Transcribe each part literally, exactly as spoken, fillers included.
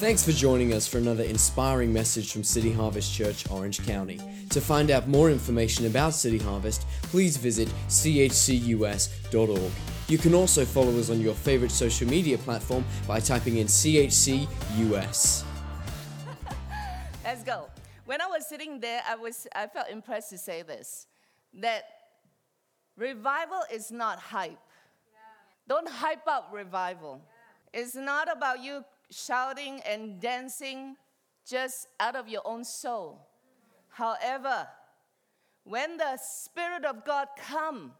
Thanks for joining us for another inspiring message from City Harvest Church, Orange County. To find out more information about City Harvest, please visit c h c u s dot org. You can also follow us on your favorite social media platform by typing in C H C U S. Let's go. When I was sitting there, I was I felt impressed to say this, that revival is not hype. Yeah. Don't hype up revival. Yeah. It's not about you shouting and dancing just out of your own soul. However, when the Spirit of God comes,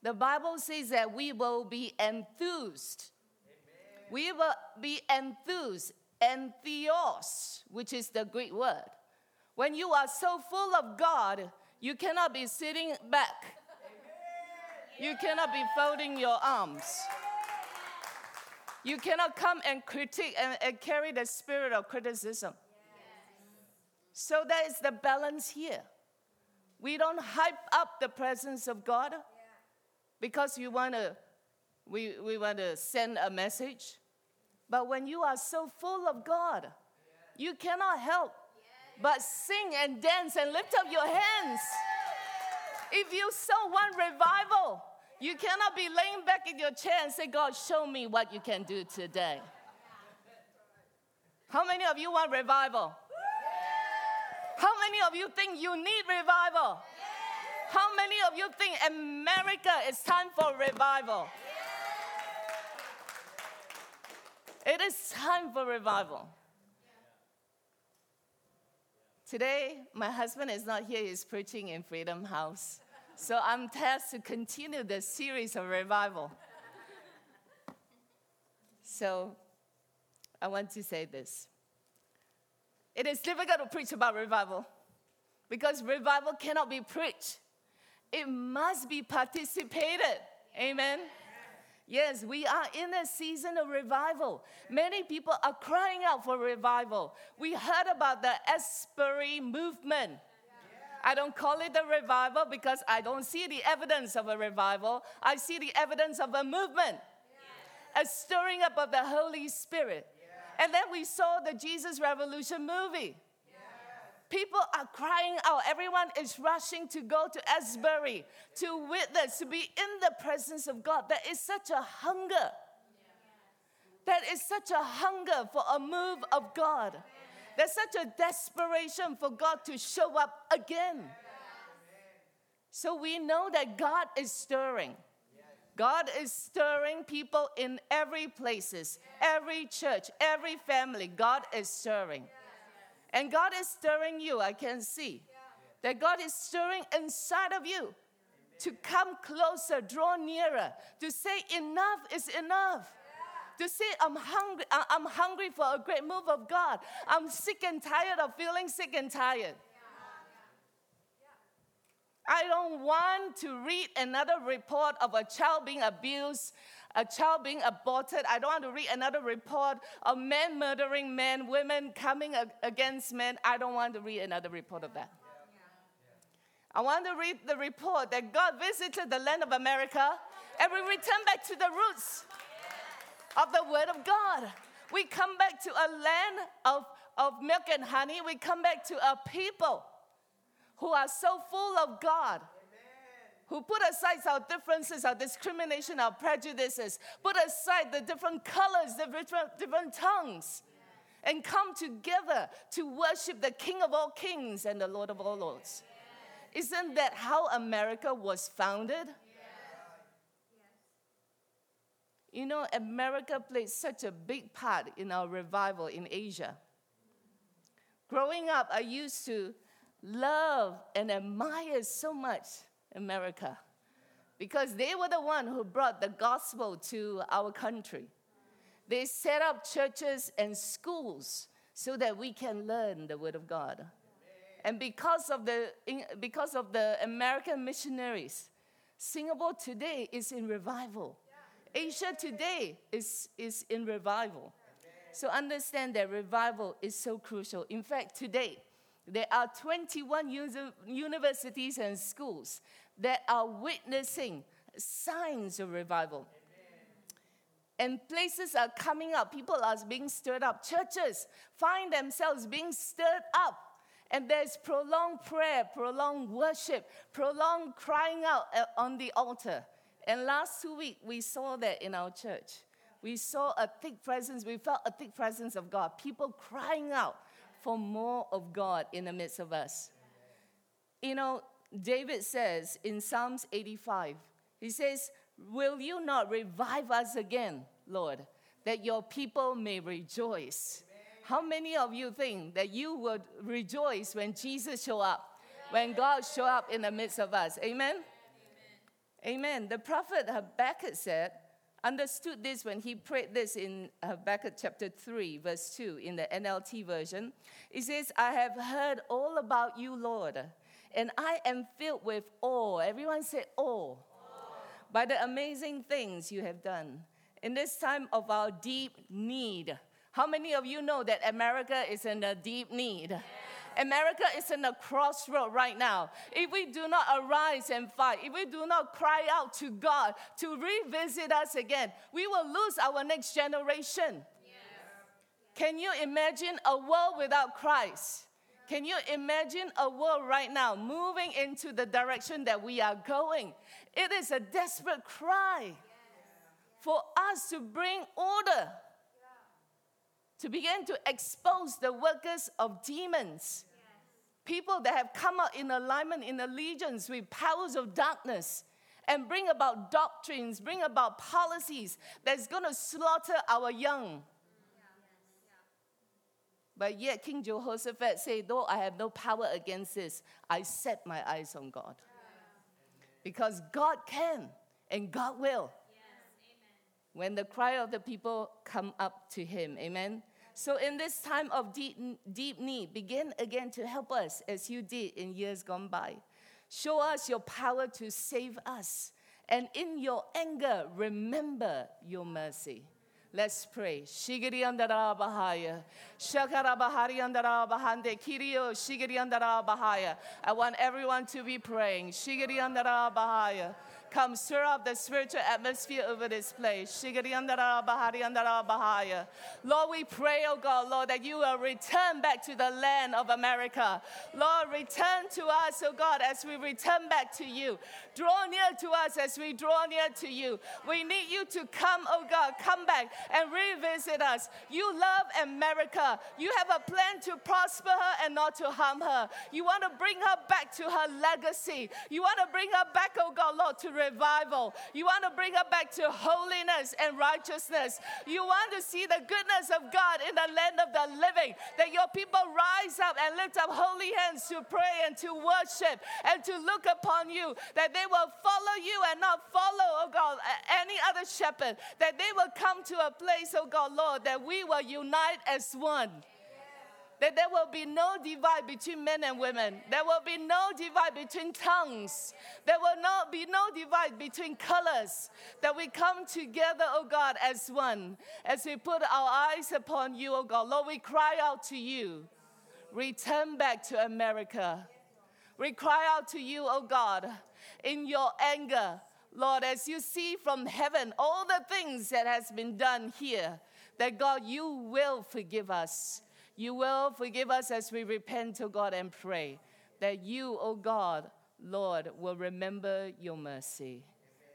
the Bible says that we will be enthused. Amen. We will be enthused, entheos, which is the Greek word. When you are so full of God, you cannot be sitting back. Amen. You cannot be folding your arms. You cannot come and critique and, and carry the spirit of criticism. Yes. So that is the balance here. We don't hype up the presence of God yeah. because you want to. We we want to send a message, but when you are so full of God, yeah. you cannot help yeah. but sing and dance and lift up your hands. Yeah. If you so want revival. You cannot be laying back in your chair and say, God, show me what you can do today. How many of you want revival? How many of you think you need revival? How many of you think America is time for revival? It is time for revival. Today, my husband is not here. He's preaching in Freedom House. So I'm tasked to continue the series of revival. So I want to say this. It is difficult to preach about revival because revival cannot be preached. It must be participated. Amen? Yes, we are in a season of revival. Many people are crying out for revival. We heard about the Asbury movement. I don't call it a revival because I don't see the evidence of a revival. I see the evidence of a movement, yeah. a stirring up of the Holy Spirit. Yeah. And then we saw the Jesus Revolution movie. Yeah. People are crying out. Everyone is rushing to go to Asbury, yeah. to witness, to be in the presence of God. There is such a hunger. Yeah. There is such a hunger for a move of God. There's such a desperation for God to show up again. So we know that God is stirring. God is stirring people in every places, every church, every family. God is stirring. And God is stirring you. I can see that God is stirring inside of you to come closer, draw nearer, to say enough is enough. To say, I'm hungry, I'm hungry for a great move of God. I'm sick and tired of feeling sick and tired. I don't want to read another report of a child being abused, a child being aborted. I don't want to read another report of men murdering men, women coming against men. I don't want to read another report of that. I want to read the report that God visited the land of America and we return back to the roots of the Word of God. We come back to a land of, of milk and honey. We come back to a people who are so full of God, Amen. Who put aside our differences, our discrimination, our prejudices, put aside the different colors, the different, different tongues, yeah. and come together to worship the King of all kings and the Lord of all lords. Yeah. Isn't that how America was founded? You know, America played such a big part in our revival in Asia. Growing up, I used to love and admire so much America because they were the one who brought the gospel to our country. They set up churches and schools so that we can learn the Word of God. And because of the, because of the American missionaries, Singapore today is in revival. Asia today is, is in revival. So understand that revival is so crucial. In fact, today, there are twenty-one universities and schools that are witnessing signs of revival. and places are coming up. People are being stirred up. Churches find themselves being stirred up. And there's prolonged prayer, prolonged worship, prolonged crying out on the altar. And last two weeks, we saw that in our church. We saw a thick presence. We felt a thick presence of God. People crying out for more of God in the midst of us. You know, David says in Psalms eighty-five, he says, "Will you not revive us again, Lord, that your people may rejoice?" How many of you think that you would rejoice when Jesus show up, when God show up in the midst of us? Amen? Amen? Amen. The prophet Habakkuk said, understood this when he prayed this in Habakkuk chapter three, verse two, in the N L T version. It says, "I have heard all about you, Lord, and I am filled with awe." Everyone say awe. Awe. "By the amazing things you have done in this time of our deep need." How many of you know that America is in a deep need? Yeah. America is in a crossroad right now. If we do not arise and fight, if we do not cry out to God to revisit us again, we will lose our next generation. Yeah. Can you imagine a world without Christ? Can you imagine a world right now moving into the direction that we are going? It is a desperate cry for us to bring order, to begin to expose the workers of demons, people that have come out in alignment, in allegiance with powers of darkness, and bring about doctrines, bring about policies that's going to slaughter our young. But yet King Jehoshaphat said, "Though I have no power against this, I set my eyes on God." Because God can and God will. When the cry of the people come up to him. Amen. So in this time of deep, deep need, begin again to help us as you did in years gone by. Show us your power to save us. And in your anger, remember your mercy. Let's pray. Shigiri andara bahaya. Shakara bahari andara bahande kirio. Shigiri andara bahaya. I want everyone to be praying. Shigiri andara bahaya. Come, stir up the spiritual atmosphere over this place. Lord, we pray, oh God, Lord, that you will return back to the land of America. Lord, return to us, oh God, as we return back to you. Draw near to us as we draw near to you. We need you to come, oh God, come back and revisit us. You love America. You have a plan to prosper her and not to harm her. You want to bring her back to her legacy. You want to bring her back, oh God, Lord, to revival. You want to bring her back to holiness and righteousness. You want to see the goodness of God in the land of the living, that your people rise up and lift up holy hands to pray and to worship and to look upon you, that they will follow you and not follow, oh God, any other shepherd, that they will come to a place, oh God, Lord, that we will unite as one. That there will be no divide between men and women. There will be no divide between tongues. There will not be no divide between colors. That we come together, oh God, as one. As we put our eyes upon you, oh God. Lord, we cry out to you. Return back to America. We cry out to you, oh God, in your anger. Lord, as you see from heaven all the things that has been done here, that God, you will forgive us. You will forgive us as we repent to God and pray that you, O God, Lord, will remember your mercy.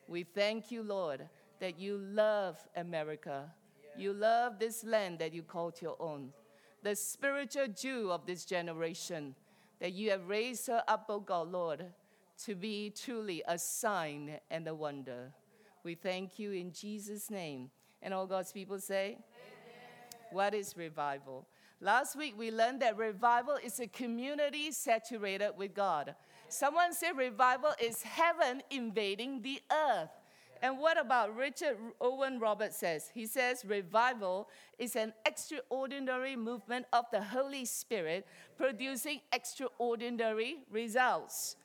We thank you, Lord, that you love America. You love this land that you called your own. The spiritual Jew of this generation, that you have raised her up, O God, Lord, to be truly a sign and a wonder. We thank you in Jesus' name. And all God's people say, Amen. What is revival? Last week, we learned that revival is a community saturated with God. Someone said revival is heaven invading the earth. And what about Richard Owen Roberts says? He says revival is an extraordinary movement of the Holy Spirit producing extraordinary results.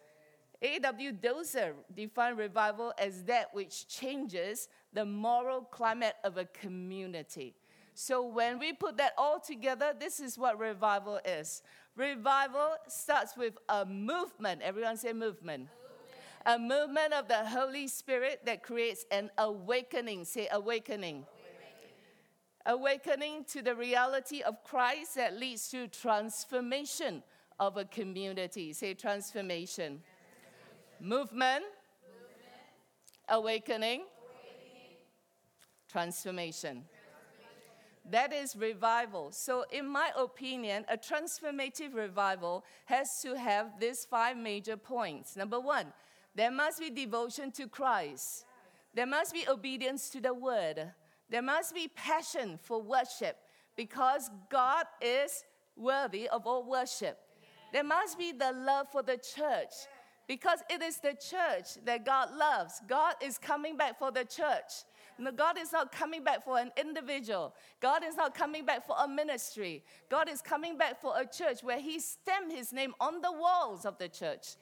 A W Dozer defined revival as that which changes the moral climate of a community. So when we put that all together, this is what revival is. Revival starts with a movement. Everyone say movement. Movement. A movement of the Holy Spirit that creates an awakening. Say awakening. Awakening. awakening to the reality of Christ that leads to transformation of a community. Say transformation. Transformation. Movement. Movement. Awakening. Awakening. Transformation. Transformation. That is revival. So in my opinion, a transformative revival has to have these five major points. Number one, there must be devotion to Christ. There must be obedience to the word. There must be passion for worship because God is worthy of all worship. There must be the love for the church because it is the church that God loves. God is coming back for the church. No, God is not coming back for an individual. God is not coming back for a ministry. God is coming back for a church where he stamped his name on the walls of the church.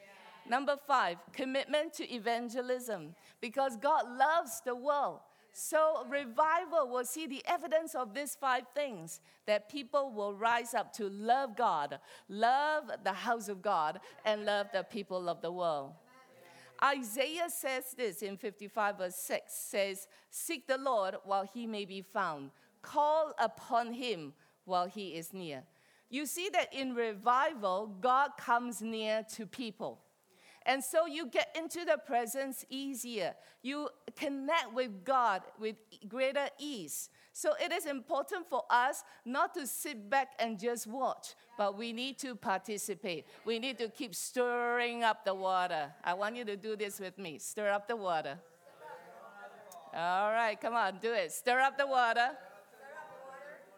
Number five, commitment to evangelism because God loves the world. So revival will see the evidence of these five things, that people will rise up to love God, love the house of God, and love the people of the world. Amen. Isaiah says this in fifty-five verse six, says, seek the Lord while he may be found. Call upon him while he is near. You see that in revival, God comes near to people. And so you get into the presence easier. You connect with God with greater ease. So it is important for us not to sit back and just watch, but we need to participate. We need to keep stirring up the water. I want you to do this with me. Stir up the water. All right, come on, do it. Stir up the water.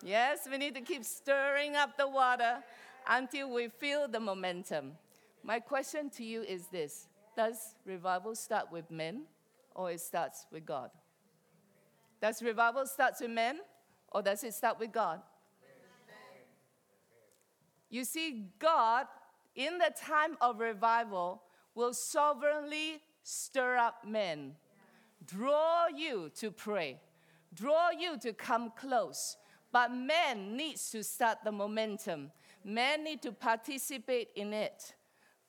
Yes, we need to keep stirring up the water until we feel the momentum. My question to you is this: does revival start with men, or it starts with God? Does revival start with men, or does it start with God? You see, God, in the time of revival, will sovereignly stir up men, draw you to pray, draw you to come close. But men needs to start the momentum. Men need to participate in it.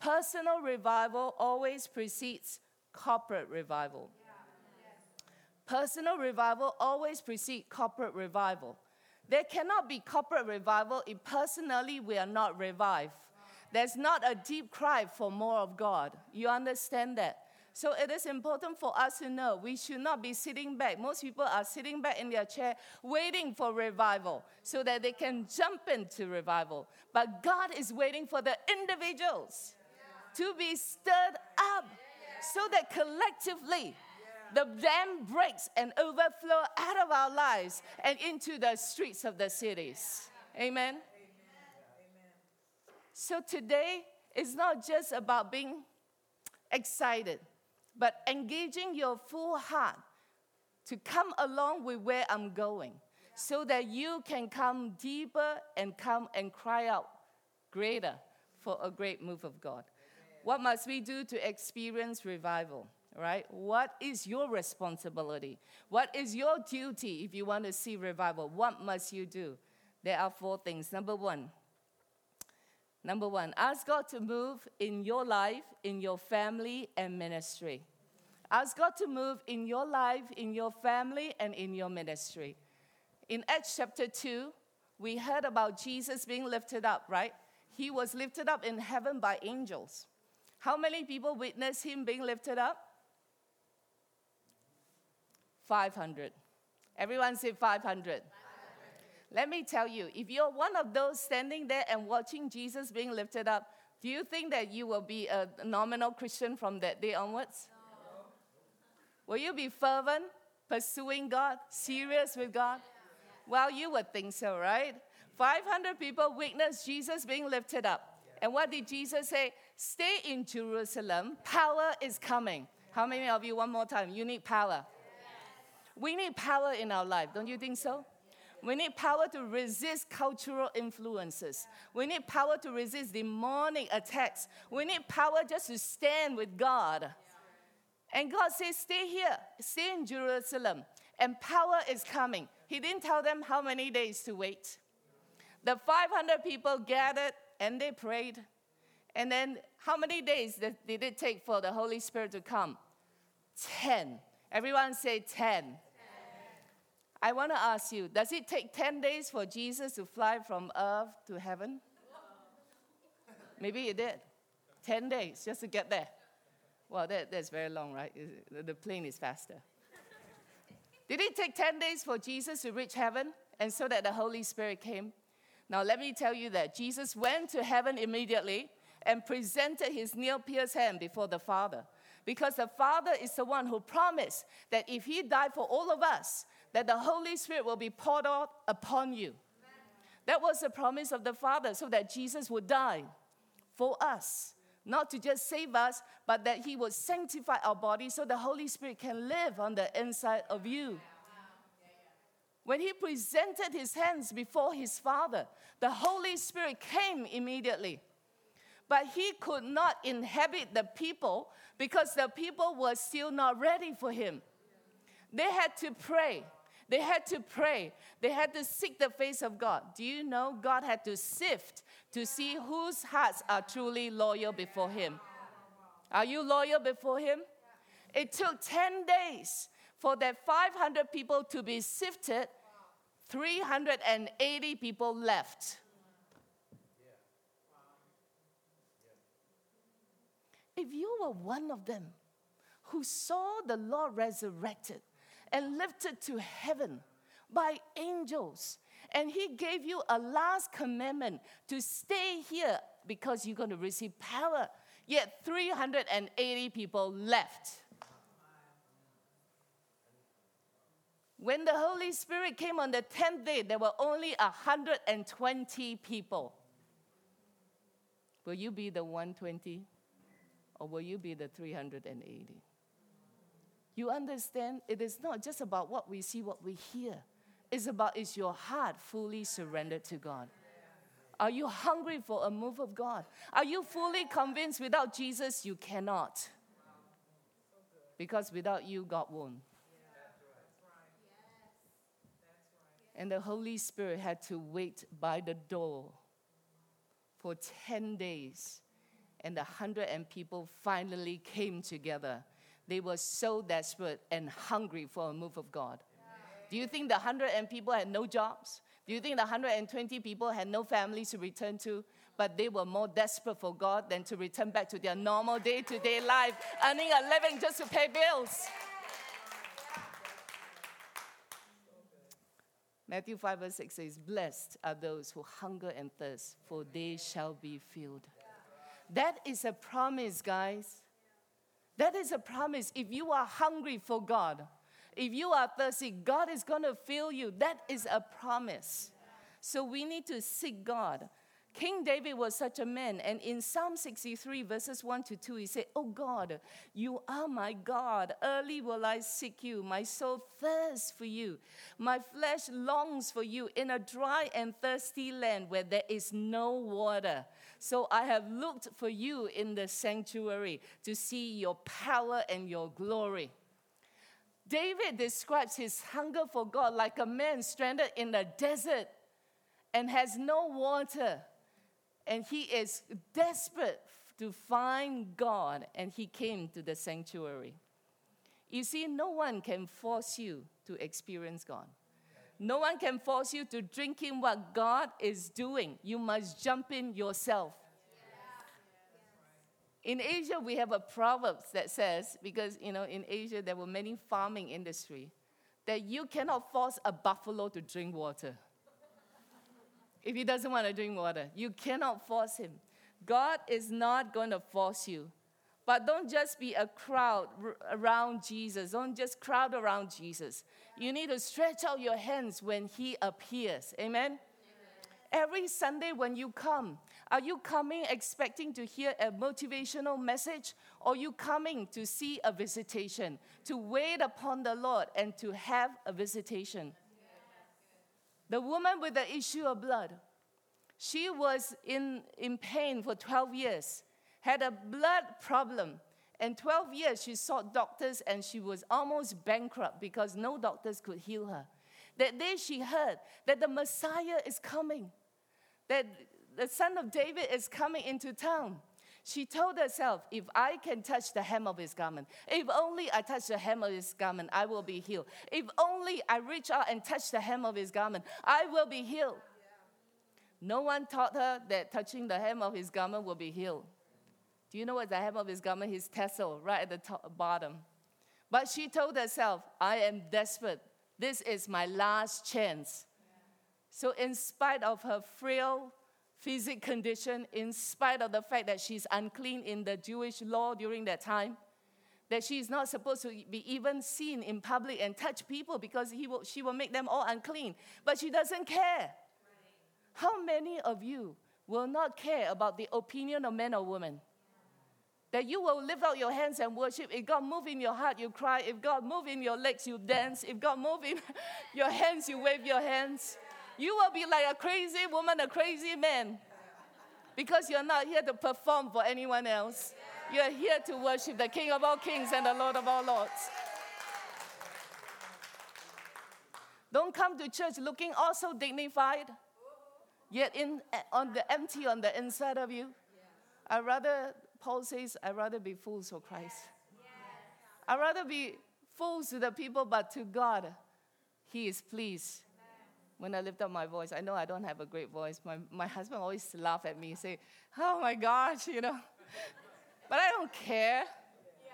Personal revival always precedes corporate revival. Personal revival always precedes corporate revival. There cannot be corporate revival if personally we are not revived. There's not a deep cry for more of God. You understand that? So it is important for us to know we should not be sitting back. Most people are sitting back in their chair waiting for revival so that they can jump into revival. But God is waiting for the individuals to be stirred up so that collectively the dam breaks and overflow out of our lives and into the streets of the cities. Amen? Amen. So today it's not just about being excited, but engaging your full heart to come along with where I'm going so that you can come deeper and come and cry out greater for a great move of God. What must we do to experience revival, right? What is your responsibility? What is your duty if you want to see revival? What must you do? There are four things. Number one, number one, ask God to move in your life, in your family, and ministry. Ask God to move in your life, in your family, and in your ministry. In Acts chapter two, we heard about Jesus being lifted up, right? He was lifted up in heaven by angels. How many people witnessed him being lifted up? five hundred. Everyone say five hundred. five hundred. Let me tell you, if you're one of those standing there and watching Jesus being lifted up, do you think that you will be a nominal Christian from that day onwards? No. Will you be fervent, pursuing God, serious with God? Well, you would think so, right? five hundred people witnessed Jesus being lifted up. And what did Jesus say? Stay in Jerusalem. Power is coming. How many of you, one more time, you need power? Yes. We need power in our life. Don't you think so? We need power to resist cultural influences. We need power to resist demonic attacks. We need power just to stand with God. And God says, stay here. Stay in Jerusalem. And power is coming. He didn't tell them how many days to wait. The five hundred people gathered and they prayed. And then how many days did it take for the Holy Spirit to come? Ten. Everyone say ten. I want to ask you, does it take ten days for Jesus to fly from earth to heaven? Maybe it did. ten days just to get there. Well, that, that's very long, right? The plane is faster. Did it take ten days for Jesus to reach heaven and so that the Holy Spirit came? Now, let me tell you that Jesus went to heaven immediately and presented his nail-pierced hand before the Father, because the Father is the one who promised that if he died for all of us, that the Holy Spirit will be poured out upon you. Amen. That was the promise of the Father, so that Jesus would die for us, not to just save us, but that he would sanctify our body so the Holy Spirit can live on the inside of you. When he presented his hands before his Father, the Holy Spirit came immediately. But he could not inhabit the people because the people were still not ready for him. They had to pray. They had to pray. They had to seek the face of God. Do you know God had to sift to see whose hearts are truly loyal before him? Are you loyal before him? It took ten days for that five hundred people to be sifted. Three hundred eighty people left. If you were one of them who saw the Lord resurrected and lifted to heaven by angels, and he gave you a last commandment to stay here because you're going to receive power, yet three hundred eighty people left. When the Holy Spirit came on the tenth day, there were only one hundred twenty people. Will you be the one hundred twenty? Or will you be the three hundred eighty? You understand, it is not just about what we see, what we hear. It's about, is your heart fully surrendered to God? Are you hungry for a move of God? Are you fully convinced without Jesus you cannot? Because without you, God won't. And the Holy Spirit had to wait by the door for ten days. And the hundred and people finally came together. They were so desperate and hungry for a move of God. Do you think the hundred and people had no jobs? Do you think the hundred and twenty people had no families to return to? But they were more desperate for God than to return back to their normal day-to-day life, earning a living just to pay bills. Matthew five verse six says, "Blessed are those who hunger and thirst, for they shall be filled." That is a promise, guys. That is a promise. If you are hungry for God, if you are thirsty, God is going to fill you. That is a promise. So we need to seek God. King David was such a man. And in Psalm sixty-three, verses one to two, he said, "Oh God, you are my God. Early will I seek you. My soul thirsts for you. My flesh longs for you in a dry and thirsty land where there is no water. So I have looked for you in the sanctuary to see your power and your glory." David describes his hunger for God like a man stranded in the desert and has no water. And he is desperate to find God, and he came to the sanctuary. You see, no one can force you to experience God. No one can force you to drink in what God is doing. You must jump in yourself. In Asia, we have a proverb that says, because, you know, in Asia, there were many farming industry, that you cannot force a buffalo to drink water. If he doesn't want to drink water, you cannot force him. God is not going to force you. But don't just be a crowd r- around Jesus. Don't just crowd around Jesus. You need to stretch out your hands when he appears. Amen? Amen? Every Sunday when you come, are you coming expecting to hear a motivational message? Or are you coming to see a visitation, to wait upon the Lord and to have a visitation? The woman with the issue of blood, she was in, in pain for twelve years, had a blood problem, and twelve years she sought doctors and she was almost bankrupt because no doctors could heal her. That day she heard that the Messiah is coming, that the Son of David is coming into town. She told herself, if I can touch the hem of his garment, if only I touch the hem of his garment, I will be healed. If only I reach out and touch the hem of his garment, I will be healed. No one taught her that touching the hem of his garment will be healed. Do you know what the hem of his garment is? His tassel, right at the top, bottom. But she told herself, I am desperate. This is my last chance. So in spite of her frail physical condition, in spite of the fact that she's unclean in the Jewish law during that time, that she's not supposed to be even seen in public and touch people because he will, she will make them all unclean. But she doesn't care. How many of you will not care about the opinion of men or women? That you will lift out your hands and worship. If God move in your heart, you cry. If God move in your legs, you dance. If God move in your hands, you wave your hands. You will be like a crazy woman, a crazy man. Because you're not here to perform for anyone else. You're here to worship the King of all kings and the Lord of all lords. Don't come to church looking all so dignified, yet in on the empty on the inside of you. I rather... Paul says, I'd rather be fools for Christ. Yes. Yes. I'd rather be fools to the people, but to God, He is pleased. Amen. When I lift up my voice, I know I don't have a great voice. My my husband always laughs at me, say, oh my gosh, you know. But I don't care. Yeah.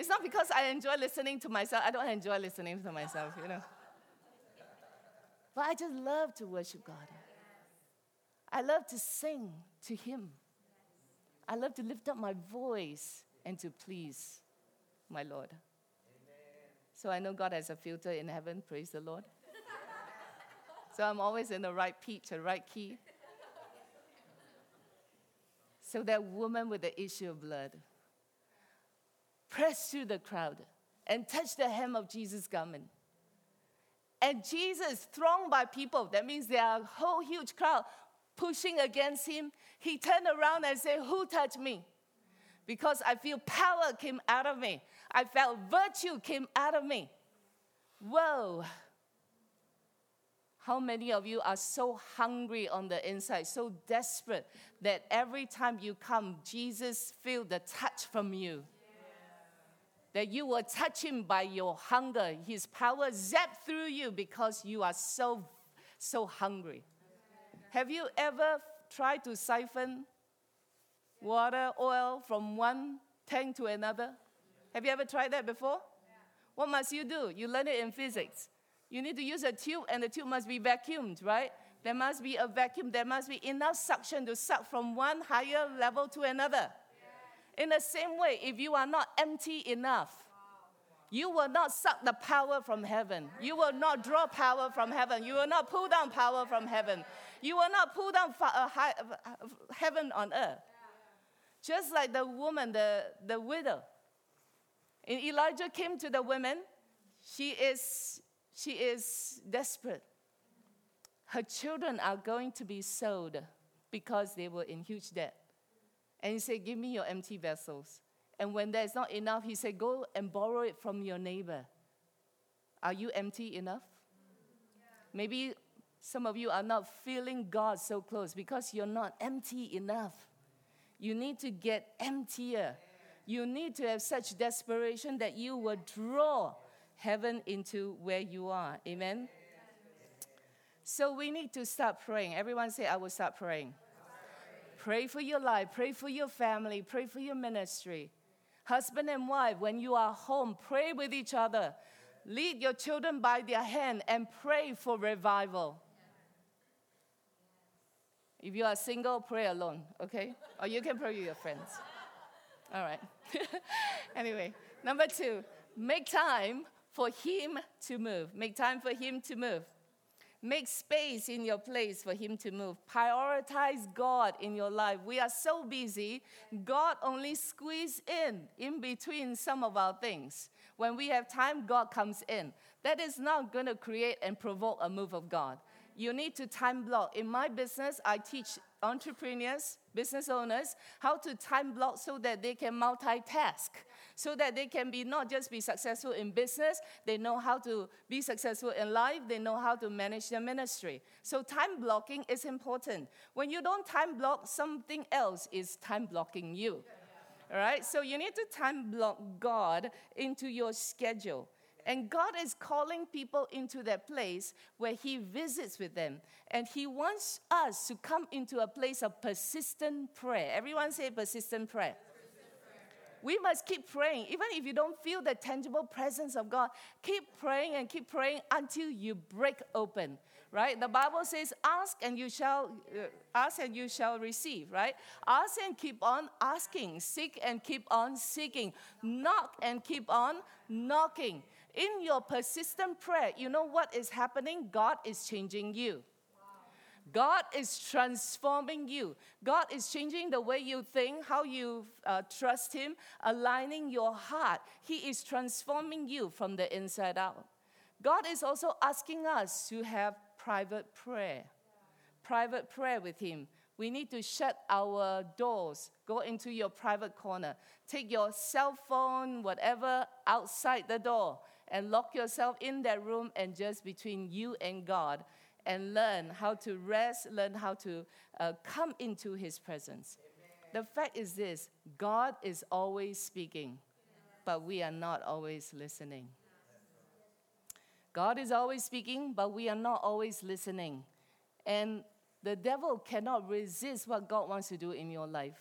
It's not because I enjoy listening to myself. I don't enjoy listening to myself, you know. But I just love to worship God. I love to sing to Him. I love to lift up my voice and to please my Lord. Amen. So I know God has a filter in heaven, praise the Lord. So I'm always in the right pitch, the right key. So that woman with the issue of blood pressed through the crowd and touched the hem of Jesus' garment. And Jesus, thronged by people, that means there are a whole huge crowd, pushing against him, he turned around and said, who touched me? Because I feel power came out of me. I felt virtue came out of me. Whoa. How many of you are so hungry on the inside, so desperate, that every time you come, Jesus feels the touch from you? Yeah. That you will touch him by your hunger. His power zapped through you because you are so, so hungry. Have you ever tried to siphon water, oil from one tank to another? Have you ever tried that before? Yeah. What must you do? You learn it in physics. You need to use a tube, and the tube must be vacuumed, right? There must be a vacuum. There must be enough suction to suck from one higher level to another. Yeah. In the same way, if you are not empty enough, you will not suck the power from heaven. You will not draw power from heaven. You will not pull down power from heaven. You will not pull down heaven on earth. Just like the woman, the, the widow. And Elijah came to the woman. She is, she is desperate. Her children are going to be sold because they were in huge debt. And he said, give me your empty vessels. And when there's not enough, he said, go and borrow it from your neighbor. Are you empty enough? Yeah. Maybe some of you are not feeling God so close because you're not empty enough. You need to get emptier. You need to have such desperation that you will draw heaven into where you are. Amen? So we need to start praying. Everyone say, I will start praying. Pray for your life. Pray for your family. Pray for your ministry. Husband and wife, when you are home, pray with each other. Lead your children by their hand and pray for revival. If you are single, pray alone, okay? Or you can pray with your friends. All right. Anyway, number two, make time for him to move. Make time for him to move. Make space in your place for him to move. Prioritize God in your life. We are so busy. God only squeezes in, in between some of our things. When we have time, God comes in. That is not going to create and provoke a move of God. you need to time block. In my business, I teach entrepreneurs, business owners, how to time block so that they can multitask, so that they can be not just be successful in business, they know how to be successful in life, they know how to manage their ministry. So time blocking is important. When you don't time block, something else is time blocking you. All right? So you need to time block God into your schedule. And God is calling people into that place where he visits with them. And he wants us to come into a place of persistent prayer. Everyone say persistent prayer. Persistent prayer. We must keep praying. Even if you don't feel the tangible presence of God, keep praying and keep praying until you break open. Right? The Bible says, ask and you shall uh, ask and you shall receive, right? Ask and keep on asking. Seek and keep on seeking. Knock and keep on knocking. In your persistent prayer, you know what is happening? God is changing you. God is transforming you. God is changing the way you think, how you uh, trust him, aligning your heart. He is transforming you from the inside out. God is also asking us to have private prayer, private prayer with him. We need to shut our doors, go into your private corner. Take your cell phone, whatever, outside the door and lock yourself in that room and just between you and God and learn how to rest, learn how to uh, come into his presence. Amen. The fact is this, God is always speaking, but we are not always listening. God is always speaking, but we are not always listening. And the devil cannot resist what God wants to do in your life.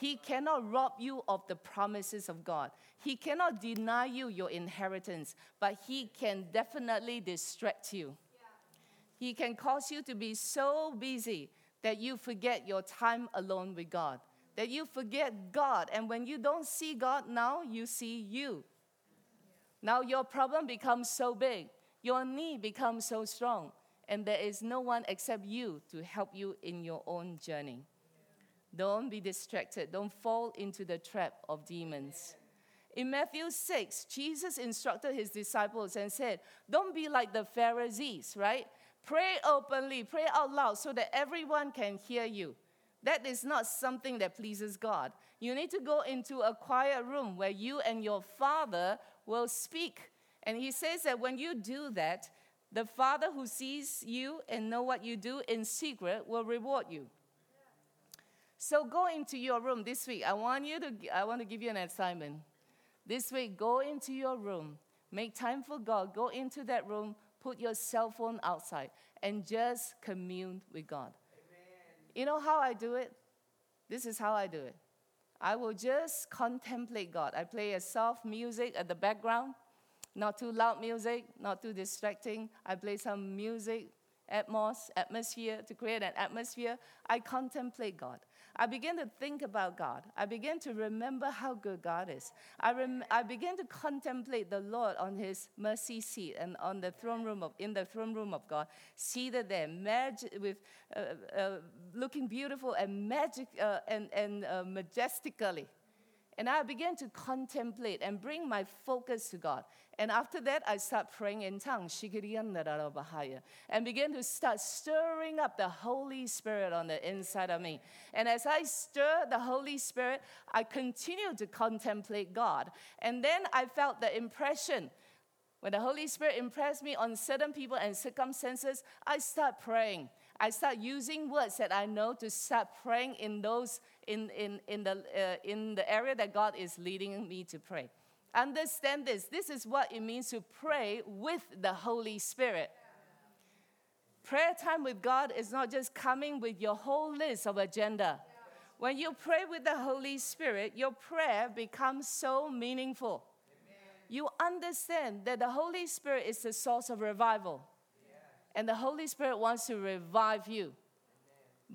He cannot rob you of the promises of God. He cannot deny you your inheritance, but he can definitely distract you. He can cause you to be so busy that you forget your time alone with God, that you forget God. And when you don't see God now, you see you. Now your problem becomes so big. Your need becomes so strong. And there is no one except you to help you in your own journey. Don't be distracted. Don't fall into the trap of demons. In Matthew six, Jesus instructed his disciples and said, don't be like the Pharisees, right? Pray openly, pray out loud so that everyone can hear you. That is not something that pleases God. You need to go into a quiet room where you and your Father will speak. And he says that when you do that, the Father who sees you and know what you do in secret will reward you. So go into your room this week. I want you to. I want to give you an assignment. This week, go into your room. Make time for God. Go into that room. Put your cell phone outside and just commune with God. Amen. You know how I do it? This is how I do it. I will just contemplate God. I play a soft music at the background. Not too loud music. Not too distracting. I play some music. Atmos, atmosphere, to create an atmosphere. I contemplate God. I begin to think about God. I begin to remember how good God is. I rem- I begin to contemplate the Lord on his mercy seat and on the throne room of in the throne room of God, seated there, mag- with uh, uh, looking beautiful and magic uh, and and uh, majestically. And I began to contemplate and bring my focus to God. And after that, I start praying in tongues, and began to start stirring up the Holy Spirit on the inside of me. And as I stir the Holy Spirit, I continue to contemplate God. And then I felt the impression. When the Holy Spirit impressed me on certain people and circumstances, I start praying. I start using words that I know to start praying in those in in in the uh, in the area that God is leading me to pray. Understand this. This is what it means to pray with the Holy Spirit. Prayer time with God is not just coming with your whole list of agenda. When you pray with the Holy Spirit, your prayer becomes so meaningful. You understand that the Holy Spirit is the source of revival. And the Holy Spirit wants to revive you.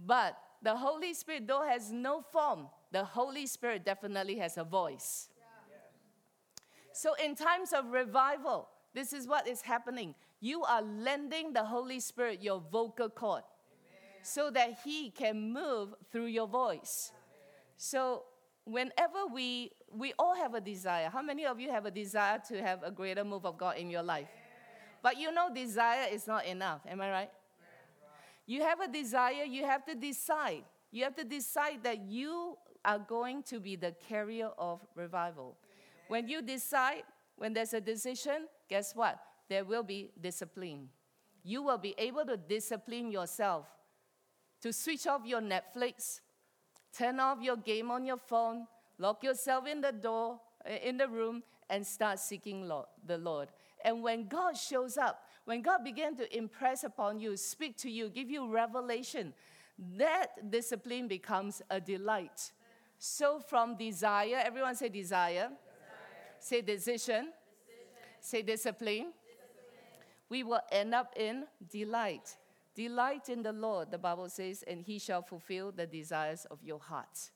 But the Holy Spirit, though, has no form. The Holy Spirit definitely has a voice. Yeah. Yeah. So in times of revival, this is what is happening. You are lending the Holy Spirit your vocal cord. Amen. So that he can move through your voice. Amen. So whenever we, we all have a desire. How many of you have a desire to have a greater move of God in your life? But you know desire is not enough. Am I right? You have a desire, you have to decide. You have to decide that you are going to be the carrier of revival. When you decide, when there's a decision, guess what? There will be discipline. You will be able to discipline yourself to switch off your Netflix, turn off your game on your phone, lock yourself in the door, in the room, and start seeking Lord, the Lord. And when God shows up, when God began to impress upon you, speak to you, give you revelation, that discipline becomes a delight. So from desire, everyone say desire. Desire. Say decision. Decision. Say discipline. Discipline. We will end up in delight. Delight in the Lord, the Bible says, and he shall fulfill the desires of your heart.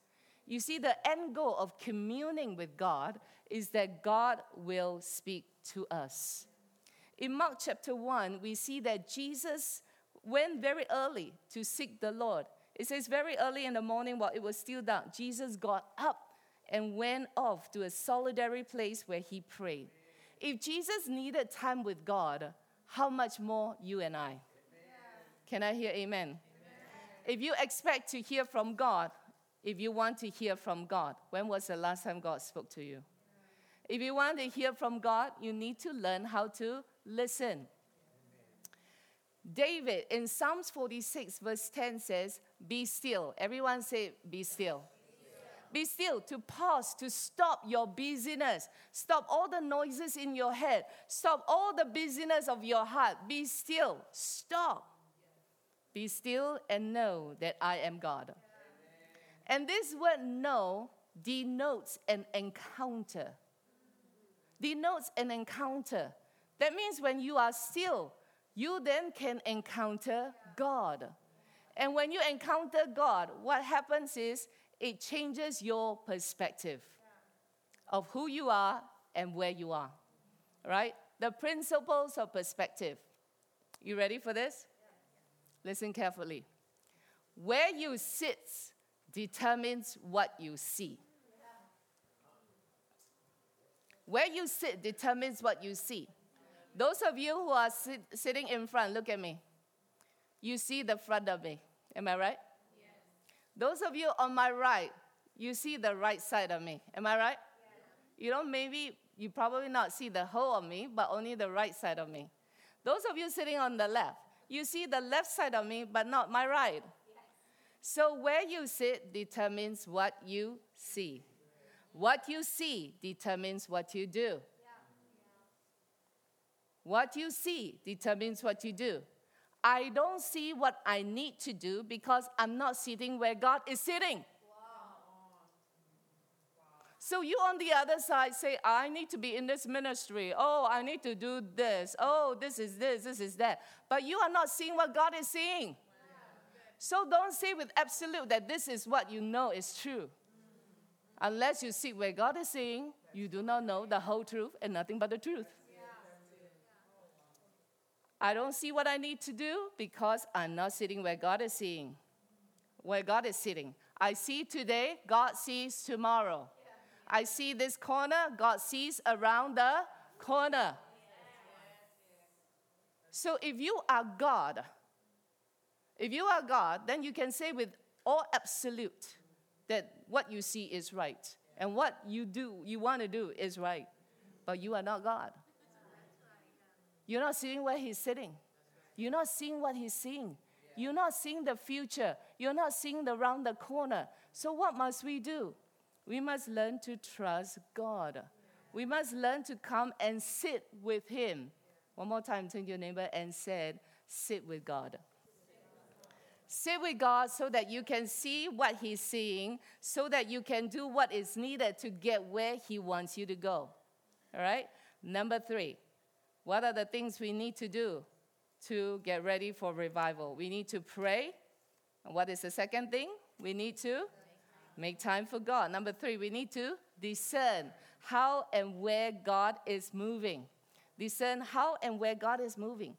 You see, the end goal of communing with God is that God will speak to us. In Mark chapter one, we see that Jesus went very early to seek the Lord. It says very early in the morning while it was still dark, Jesus got up and went off to a solitary place where he prayed. If Jesus needed time with God, how much more you and I? Amen. Can I hear amen? Amen? If you expect to hear from God, if you want to hear from God, when was the last time God spoke to you? If you want to hear from God, you need to learn how to listen. Amen. David in Psalms forty-six verse ten says, be still. Everyone say, be still. Be still, to pause, to stop your busyness. Stop all the noises in your head. Stop all the busyness of your heart. Be still. Stop. Be still and know that I am God. Amen. And this word know denotes an encounter. Denotes an encounter. That means when you are still, you then can encounter God. And when you encounter God, what happens is, it changes your perspective of who you are and where you are, right? The principles of perspective. You ready for this? Listen carefully. Where you sit determines what you see. Where you sit determines what you see. Those of you who are sit, sitting in front, look at me. You see the front of me. Am I right? Those of you on my right, you see the right side of me. Am I right? Yeah. You don't maybe, you probably not see the whole of me, but only the right side of me. Those of you sitting on the left, you see the left side of me, but not my right. Yeah. So where you sit determines what you see. What you see determines what you do. Yeah. Yeah. What you see determines what you do. I don't see what I need to do because I'm not sitting where God is sitting. Wow. Wow. So you on the other side say, I need to be in this ministry. Oh, I need to do this. Oh, this is this, this is that. But you are not seeing what God is seeing. Wow. So don't say with absolute that this is what you know is true. Mm-hmm. Unless you sit where God is seeing, you do not know the whole truth and nothing but the truth. I don't see what I need to do because I'm not sitting where God is seeing. Where God is sitting. I see today, God sees tomorrow. I see this corner, God sees around the corner. So if you are God, if you are God, then you can say with all absolute that what you see is right. And what you do, you want to do is right. But you are not God. You're not seeing where he's sitting. You're not seeing what he's seeing. You're not seeing the future. You're not seeing the round the corner. So what must we do? We must learn to trust God. We must learn to come and sit with him. One more time, turn to your neighbor and said, sit with God. Sit with God so that you can see what he's seeing, so that you can do what is needed to get where he wants you to go. All right? Number three. What are the things we need to do to get ready for revival? We need to pray. And what is the second thing? We need to make time for God. Number three, we need to discern how and where God is moving. Discern how and where God is moving.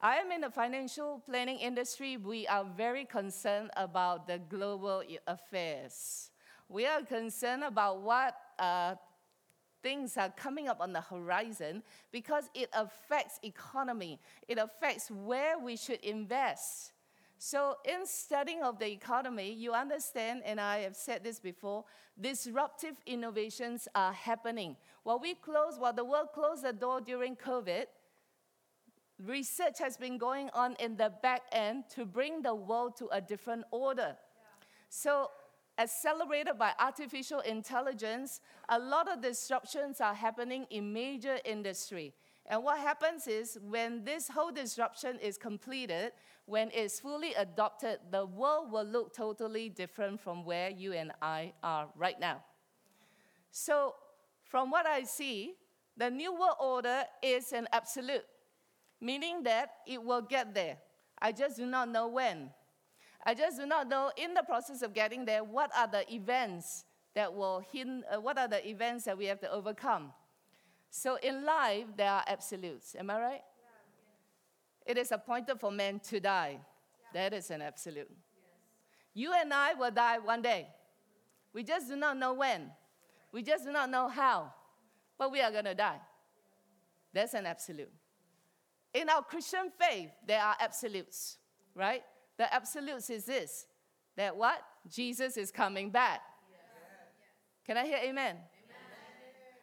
I am in the financial planning industry. We are very concerned about the global affairs. We are concerned about what uh, things are coming up on the horizon because it affects economy. It affects where we should invest. So in studying of the economy, you understand, and I have said this before, disruptive innovations are happening. While we close, while the world closed the door during COVID, research has been going on in the back end to bring the world to a different order. Yeah. So accelerated by artificial intelligence, a lot of disruptions are happening in major industry. And what happens is when this whole disruption is completed, when it's fully adopted, the world will look totally different from where you and I are right now. So from what I see, the New World Order is an absolute, meaning that it will get there. I just do not know when. I just do not know, in the process of getting there, what are the events that will hinder, uh, what are the events that we have to overcome. So in life, there are absolutes. Am I right? Yeah. It is appointed for men to die. Yeah. That is an absolute. Yes. You and I will die one day. We just do not know when. We just do not know how. But we are going to die. That's an absolute. In our Christian faith, there are absolutes, right? The absolutes is this, that what? Jesus is coming back. Yes. Yes. Can I hear amen? Amen?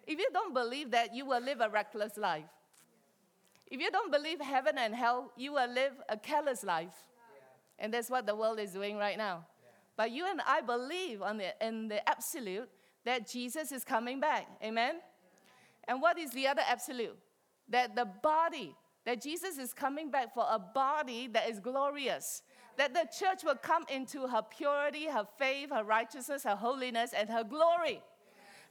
If you don't believe that, you will live a reckless life. If you don't believe heaven and hell, you will live a careless life. Yeah. And that's what the world is doing right now. Yeah. But you and I believe on the, in the absolute that Jesus is coming back. Amen? Yeah. And what is the other absolute? That the body... that Jesus is coming back for a body that is glorious, that the church will come into her purity, her faith, her righteousness, her holiness, and her glory.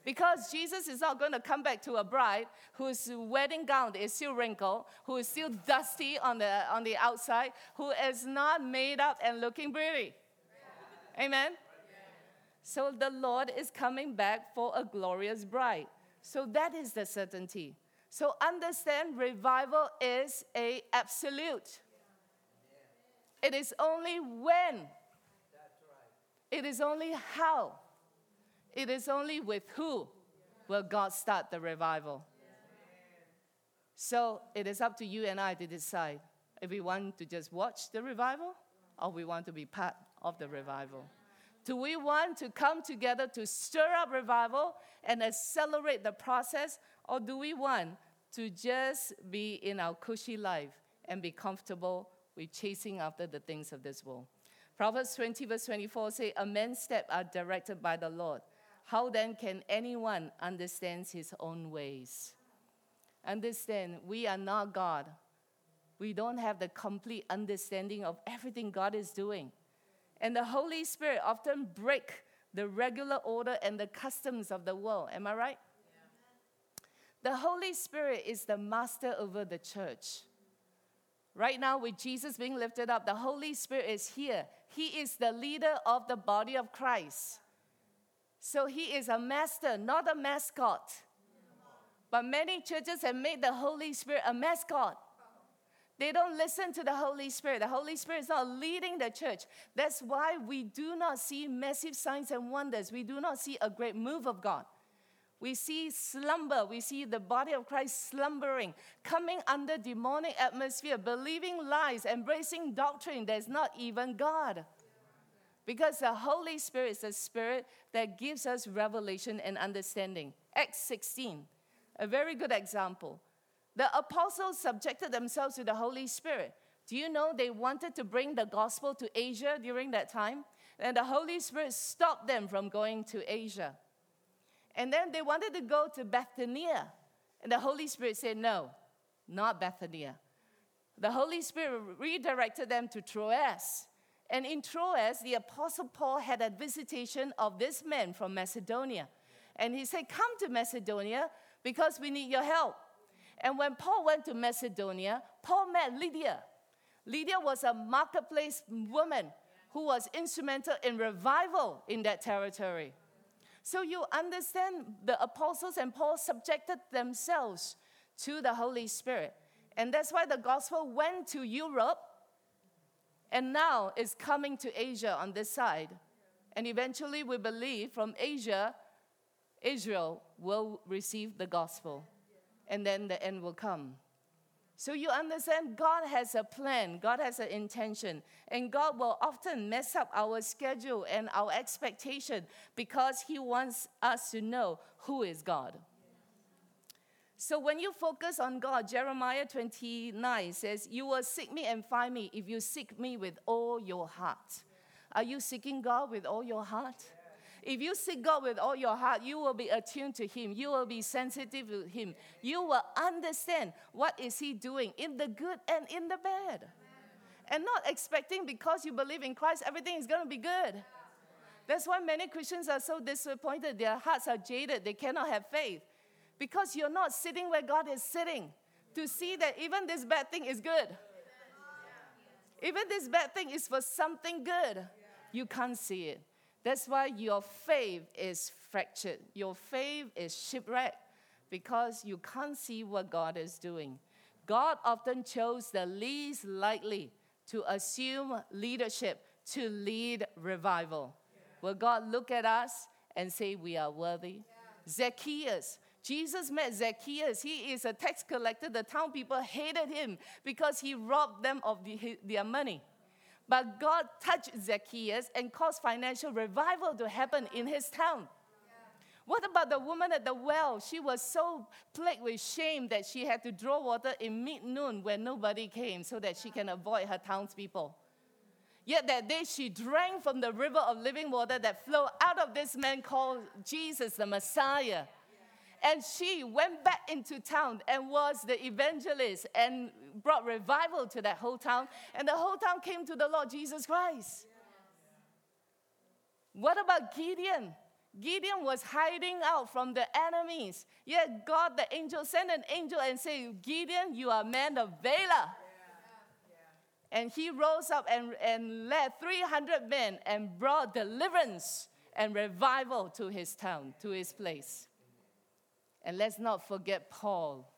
Because Jesus is not going to come back to a bride whose wedding gown is still wrinkled, who is still dusty on the, on the outside, who is not made up and looking pretty. Amen? So the Lord is coming back for a glorious bride. So that is the certainty. So understand, revival is an absolute. It is only when. It is only how. It is only with who will God start the revival. So it is up to you and I to decide if we want to just watch the revival or we want to be part of the revival. Do we want to come together to stir up revival and accelerate the process? Or do we want to just be in our cushy life and be comfortable with chasing after the things of this world? Proverbs twenty verse twenty-four say, a man's steps are directed by the Lord. How then can anyone understand his own ways? Understand, we are not God. We don't have the complete understanding of everything God is doing. And the Holy Spirit often breaks the regular order and the customs of the world. Am I right? The Holy Spirit is the master over the church. Right now, with Jesus being lifted up, the Holy Spirit is here. He is the leader of the body of Christ. So he is a master, not a mascot. But many churches have made the Holy Spirit a mascot. They don't listen to the Holy Spirit. The Holy Spirit is not leading the church. That's why we do not see massive signs and wonders. We do not see a great move of God. We see slumber. We see the body of Christ slumbering, coming under demonic atmosphere, believing lies, embracing doctrine that is not even God. Because the Holy Spirit is the Spirit that gives us revelation and understanding. Acts sixteen, a very good example. The apostles subjected themselves to the Holy Spirit. Do you know they wanted to bring the gospel to Asia during that time? And the Holy Spirit stopped them from going to Asia. And then they wanted to go to Bethania. And the Holy Spirit said, no, not Bethania. The Holy Spirit redirected them to Troas. And in Troas, the Apostle Paul had a visitation of this man from Macedonia. And he said, come to Macedonia because we need your help. And when Paul went to Macedonia, Paul met Lydia. Lydia was a marketplace woman who was instrumental in revival in that territory. So you understand the apostles and Paul subjected themselves to the Holy Spirit. And that's why the gospel went to Europe and now is coming to Asia on this side. And eventually we believe from Asia Israel will receive the gospel, and then the end will come. So you understand, God has a plan, God has an intention, and God will often mess up our schedule and our expectation because he wants us to know who is God. So when you focus on God, Jeremiah twenty-nine says, you will seek me and find me if you seek me with all your heart. Are you seeking God with all your heart? If you seek God with all your heart, you will be attuned to him. You will be sensitive to him. You will understand what is he doing in the good and in the bad. And not expecting because you believe in Christ, everything is going to be good. That's why many Christians are so disappointed. Their hearts are jaded. They cannot have faith. Because you're not sitting where God is sitting to see that even this bad thing is good. Even this bad thing is for something good. You can't see it. That's why your faith is fractured. Your faith is shipwrecked because you can't see what God is doing. God often chose the least likely to assume leadership to lead revival. Will God look at us and say we are worthy? Yeah. Zacchaeus. Jesus met Zacchaeus. He is a tax collector. The town people hated him because he robbed them of the, their money. But God touched Zacchaeus and caused financial revival to happen in his town. Yeah. What about the woman at the well? She was so plagued with shame that she had to draw water in mid-noon when nobody came so that she can avoid her townspeople. Yet that day she drank from the river of living water that flowed out of this man called Jesus, the Messiah. And she went back into town and was the evangelist and brought revival to that whole town. And the whole town came to the Lord Jesus Christ. What about Gideon? Gideon was hiding out from the enemies. Yet God, the angel, sent an angel and said, Gideon, you are a man of valor. And he rose up and, and led three hundred men and brought deliverance and revival to his town, to his place. And let's not forget Paul.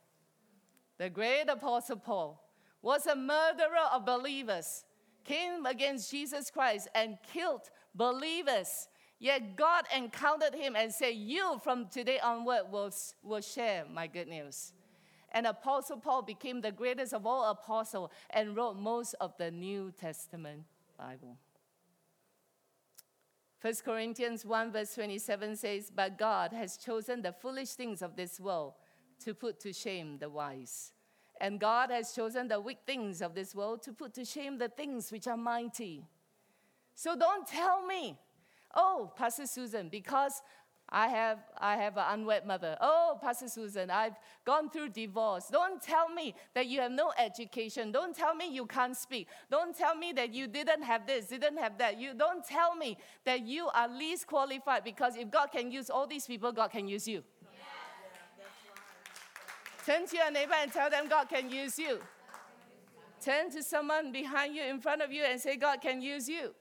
The great apostle Paul was a murderer of believers, came against Jesus Christ and killed believers. Yet God encountered him and said, you from today onward will, will share my good news. And apostle Paul became the greatest of all apostles and wrote most of the New Testament Bible. First Corinthians one verse twenty-seven says, but God has chosen the foolish things of this world to put to shame the wise. And God has chosen the weak things of this world to put to shame the things which are mighty. So don't tell me, oh, Pastor Susan, because I have I have an unwed mother. Oh, Pastor Susan, I've gone through divorce. Don't tell me that you have no education. Don't tell me you can't speak. Don't tell me that you didn't have this, didn't have that. You don't tell me that you are least qualified, because if God can use all these people, God can use you. Yeah. Yeah, that's right. Turn to your neighbor and tell them God can use you. Turn to someone behind you, in front of you, and say God can use you.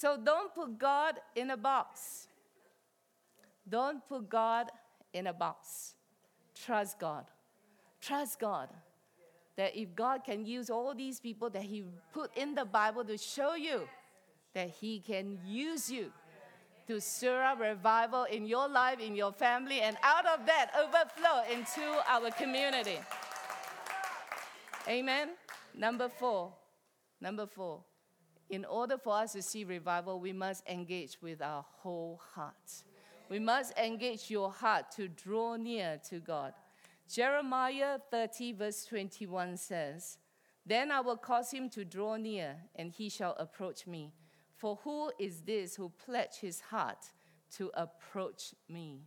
So don't put God in a box. Don't put God in a box. Trust God. Trust God. That if God can use all these people that he put in the Bible to show you that he can use you to stir up revival in your life, in your family, and out of that overflow into our community. Amen. Number four. Number four. In order for us to see revival, we must engage with our whole heart. We must engage your heart to draw near to God. Jeremiah thirty verse twenty-one says, then I will cause him to draw near, and he shall approach me. For who is this who pledged his heart to approach me?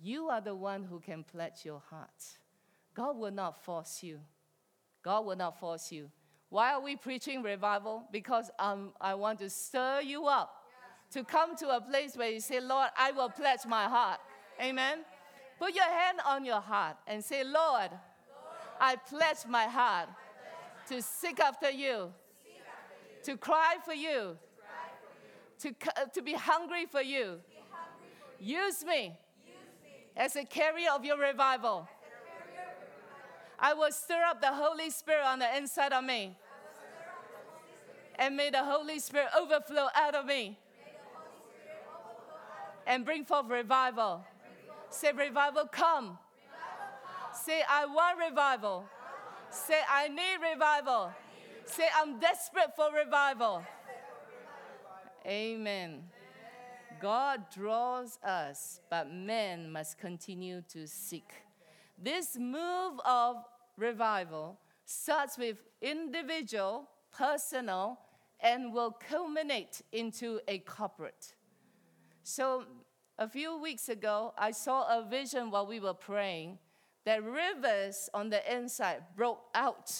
You are the one who can pledge your heart. God will not force you. God will not force you. Why are we preaching revival? Because um, I want to stir you up to come to a place where you say, Lord, I will pledge my heart. Amen? Put your hand on your heart and say, Lord, I pledge my heart to seek after you, to cry for you, to, to be hungry for you. Use me as a carrier of your revival. I will stir up the Holy Spirit on the inside of me. And may the Holy Spirit overflow out of me. And bring forth revival. Say, revival, come. Say, I want revival. Say, I need revival. Say, I'm desperate for revival. Amen. God draws us, but men must continue to seek. This move of revival starts with individual, personal, and will culminate into a corporate. So a few weeks ago, I saw a vision while we were praying that rivers on the inside broke out.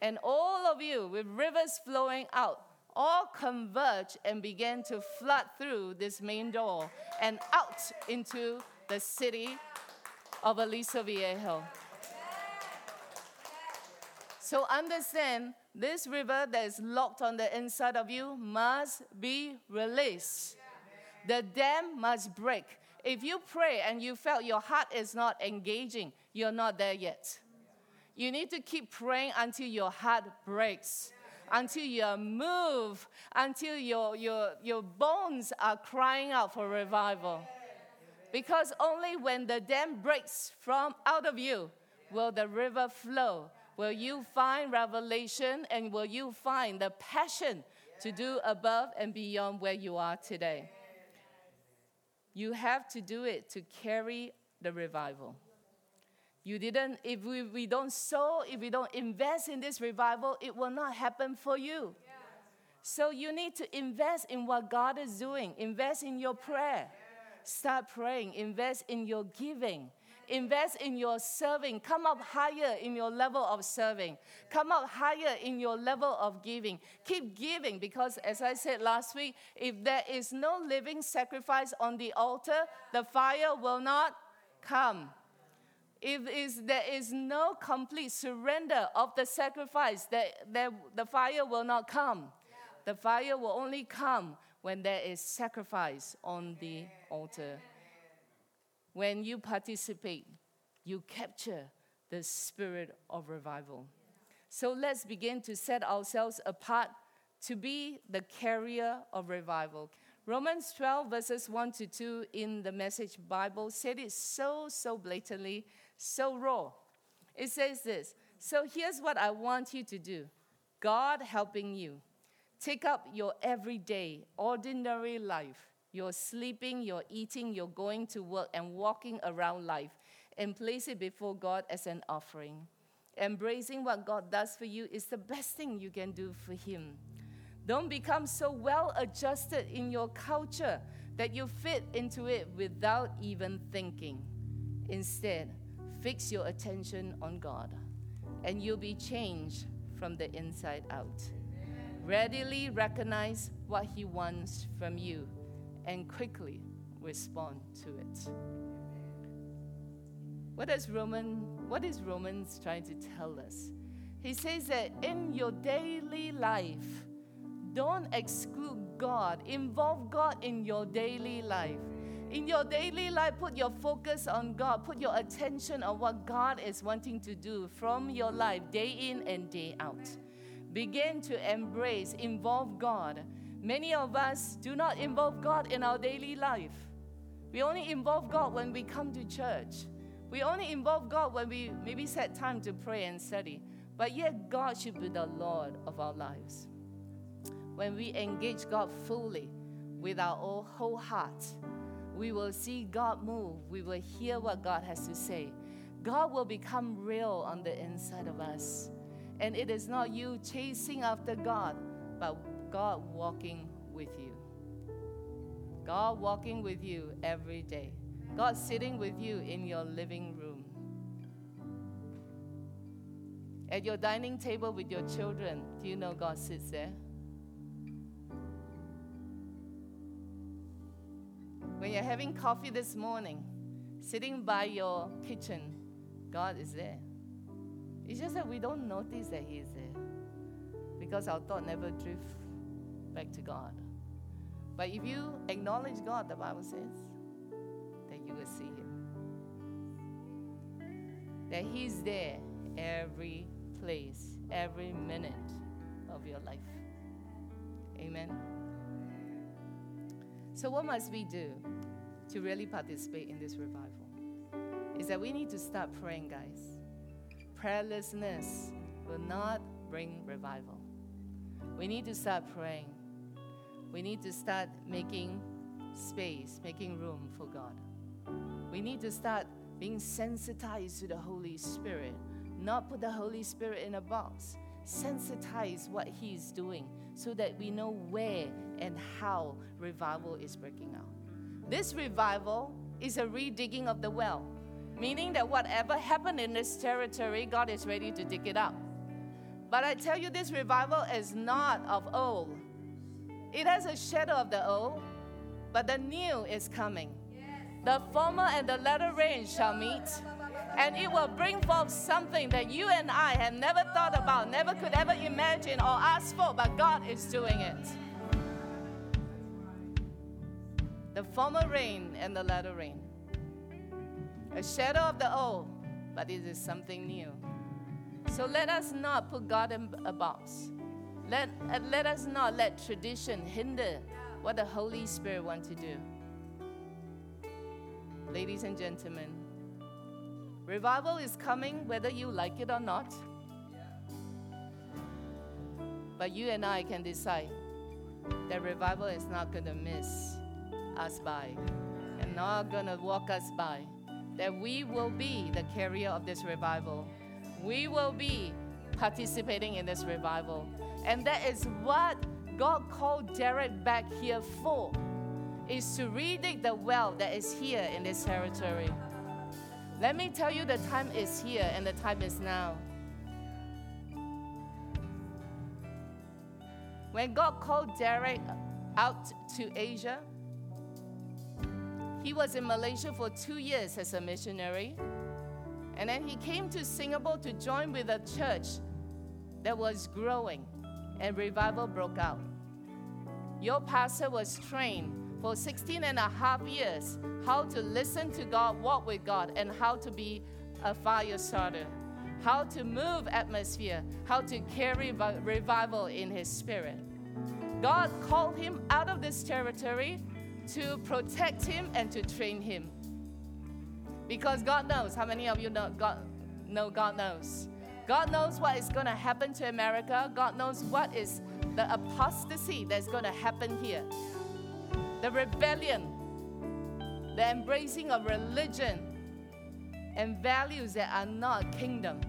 And all of you, with rivers flowing out, all converged and began to flood through this main door and out into the city of Aliso Viejo. So understand, this river that is locked on the inside of you must be released. The dam must break. If you pray and you felt your heart is not engaging, you're not there yet. You need to keep praying until your heart breaks, until you move, until your, your, your bones are crying out for revival. Because only when the dam breaks from out of you will the river flow, will you find revelation, and will you find the passion to do above and beyond where you are today. You have to do it to carry the revival. You didn't, if we, we don't sow, if we don't invest in this revival, it will not happen for you. Yeah. So you need to invest in what God is doing. Invest in your prayer. Yeah. Start praying. Invest in your giving. Invest in your serving. Come up higher in your level of serving. Come up higher in your level of giving. Keep giving, because as I said last week, if there is no living sacrifice on the altar, the fire will not come. If is, there is no complete surrender of the sacrifice, the, the, the fire will not come. The fire will only come when there is sacrifice on the altar. When you participate, you capture the spirit of revival. So let's begin to set ourselves apart to be the carrier of revival. Romans twelve verses one to two in the Message Bible said it so, so blatantly, so raw. It says this, so here's what I want you to do. God helping you. Take up your everyday, ordinary life. Your sleeping, your eating, your going to work and walking around life, and place it before God as an offering. Embracing what God does for you is the best thing you can do for Him. Don't become so well adjusted in your culture that you fit into it without even thinking. Instead, fix your attention on God, and you'll be changed from the inside out. Readily recognize what He wants from you, and quickly respond to it. What is Roman, what is Romans trying to tell us? He says that in your daily life, don't exclude God. Involve God in your daily life. In your daily life, put your focus on God. Put your attention on what God is wanting to do from your life, day in and day out. Begin to embrace, involve God. Many of us do not involve God in our daily life. We only involve God when we come to church. We only involve God when we maybe set time to pray and study. But yet God should be the Lord of our lives. When we engage God fully with our whole heart, we will see God move. We will hear what God has to say. God will become real on the inside of us. And it is not you chasing after God, but God walking with you. God walking with you every day. God sitting with you in your living room. At your dining table with your children, do you know God sits there? When you're having coffee this morning, sitting by your kitchen, God is there. It's just that we don't notice that He is there because our thought never drifts back to God. But if you acknowledge God, the Bible says that you will see Him. That He's there every place, every minute of your life. Amen. So what must we do to really participate in this revival? Is that we need to start praying, guys. Prayerlessness will not bring revival. We need to start praying. We need to start making space, making room for God. We need to start being sensitized to the Holy Spirit. Not put the Holy Spirit in a box. Sensitize what He is doing so that we know where and how revival is breaking out. This revival is a redigging of the well, meaning that whatever happened in this territory, God is ready to dig it up. But I tell you, this revival is not of old. It has a shadow of the old, but the new is coming. The former and the latter rain shall meet, and it will bring forth something that you and I have never thought about, never could ever imagine or ask for, but God is doing it. The former rain and the latter rain. A shadow of the old, but it is something new. So let us not put God in a box. Let, uh, let us not let tradition hinder what the Holy Spirit wants to do. Ladies and gentlemen, revival is coming whether you like it or not. But you and I can decide that revival is not going to miss us by and not going to walk us by. That we will be the carrier of this revival. We will be participating in this revival. And that is what God called Derek back here for, is to redig the well that is here in this territory. Let me tell you, the time is here and the time is now. When God called Derek out to Asia, he was in Malaysia for two years as a missionary. And then he came to Singapore to join with a church that was growing, and revival broke out. Your pastor was trained for sixteen and a half years, how to listen to God, walk with God, and how to be a fire starter, how to move atmosphere, how to carry revival in his spirit. God called him out of this territory to protect him and to train him. Because God knows, how many of you know God, know God knows? God knows what is going to happen to America. God knows what is the apostasy that's going to happen here. The rebellion, the embracing of religion and values that are not kingdom.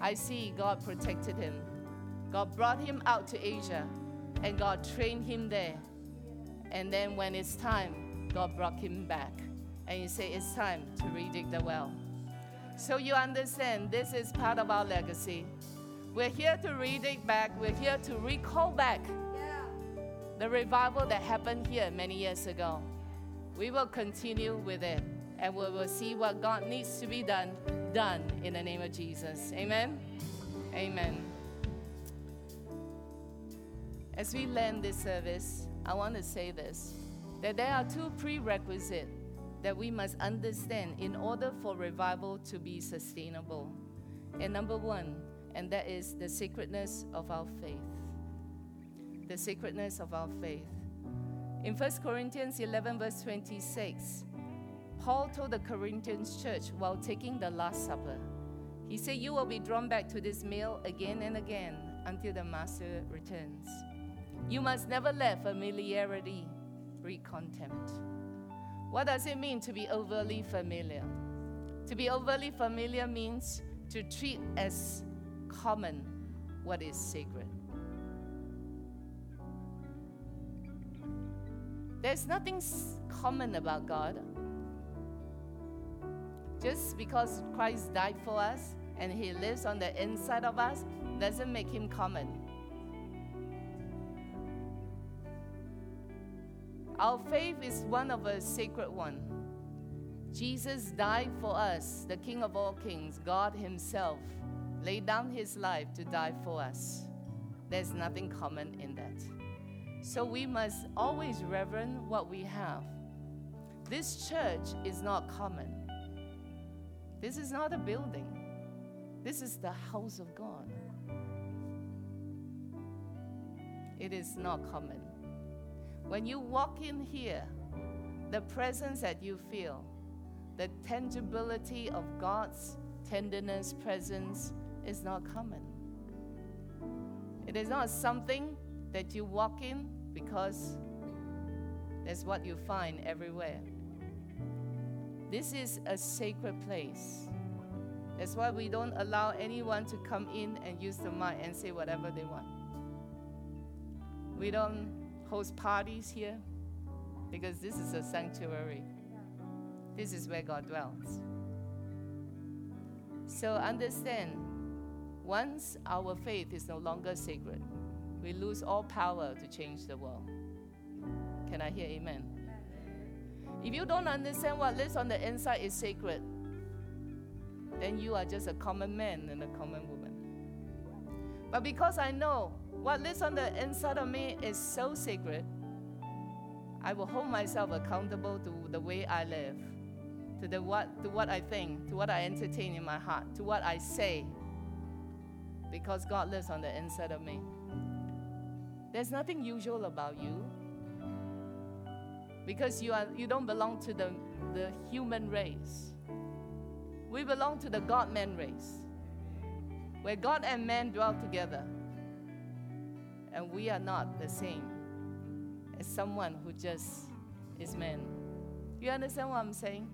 I see God protected him. God brought him out to Asia, and God trained him there. And then when it's time, God brought him back. And you say, it's time to redig the well. So you understand, this is part of our legacy. We're here to redig back. We're here to recall back the revival that happened here many years ago. We will continue with it, and we will see what God needs to be done, done in the name of Jesus. Amen? Amen. As we land this service, I want to say this, that there are two prerequisites that we must understand in order for revival to be sustainable. And number one, and that is the sacredness of our faith. The sacredness of our faith. In First Corinthians eleven verse twenty-six, Paul told the Corinthian church while taking the Last Supper, he said, you will be drawn back to this meal again and again until the Master returns. You must never let familiarity breed contempt. What does it mean to be overly familiar? To be overly familiar means to treat as common what is sacred. There's nothing common about God. Just because Christ died for us and He lives on the inside of us doesn't make Him common. Our faith is one of a sacred one. Jesus died for us, the King of all kings, God Himself, laid down His life to die for us. There's nothing common in that. So we must always reverence what we have. This church is not common. This is not a building. This is the house of God. it is not common. When you walk in here, the presence that you feel, the tangibility of God's tenderness, presence is not common. It is not something that you walk in because that's what you find everywhere. This is a sacred place. That's why we don't allow anyone to come in and use the mic and say whatever they want. We don't host parties here because this is a sanctuary. This is where God dwells. So understand, once our faith is no longer sacred, we lose all power to change the world. Can I hear amen? If you don't understand what lives on the inside is sacred, then you are just a common man and a common woman. But because I know what lives on the inside of me is so sacred, I will hold myself accountable to the way I live, to the what, to what I think, to what I entertain in my heart, to what I say, because God lives on the inside of me. There's nothing usual about you, because you are you don't belong to the, the human race. We belong to the God-man race, where God and man dwell together, and we are not the same as someone who just is man. You understand what I'm saying?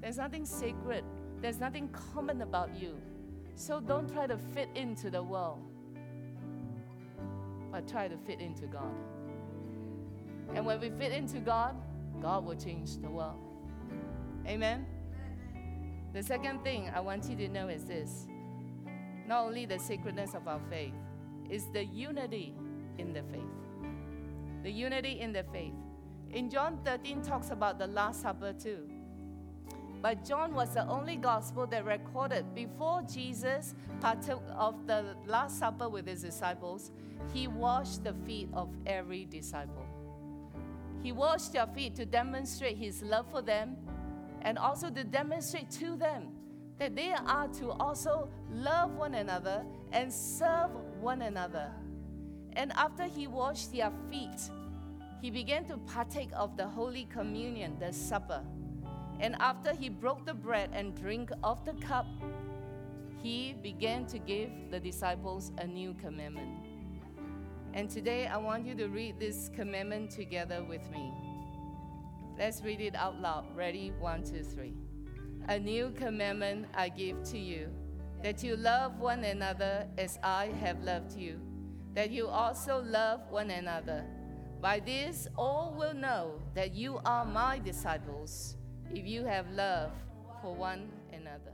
There's nothing sacred. There's nothing common about you. So don't try to fit into the world, but try to fit into God. And when we fit into God, God will change the world. Amen? The second thing I want you to know is this. Not only the sacredness of our faith, it's the unity in the faith. The unity in the faith. In John thirteen talks about the Last Supper too. But John was the only gospel that recorded before Jesus partook of the Last Supper with his disciples, he washed the feet of every disciple. He washed their feet to demonstrate his love for them and also to demonstrate to them that they are to also love one another and serve one another. And after he washed their feet, he began to partake of the Holy Communion, the supper. And after he broke the bread and drank of the cup, he began to give the disciples a new commandment. And today I want you to read this commandment together with me. Let's read it out loud. Ready? One, two, three. A new commandment I give to you, that you love one another as I have loved you, that you also love one another. By this all will know that you are my disciples, if you have love for one another.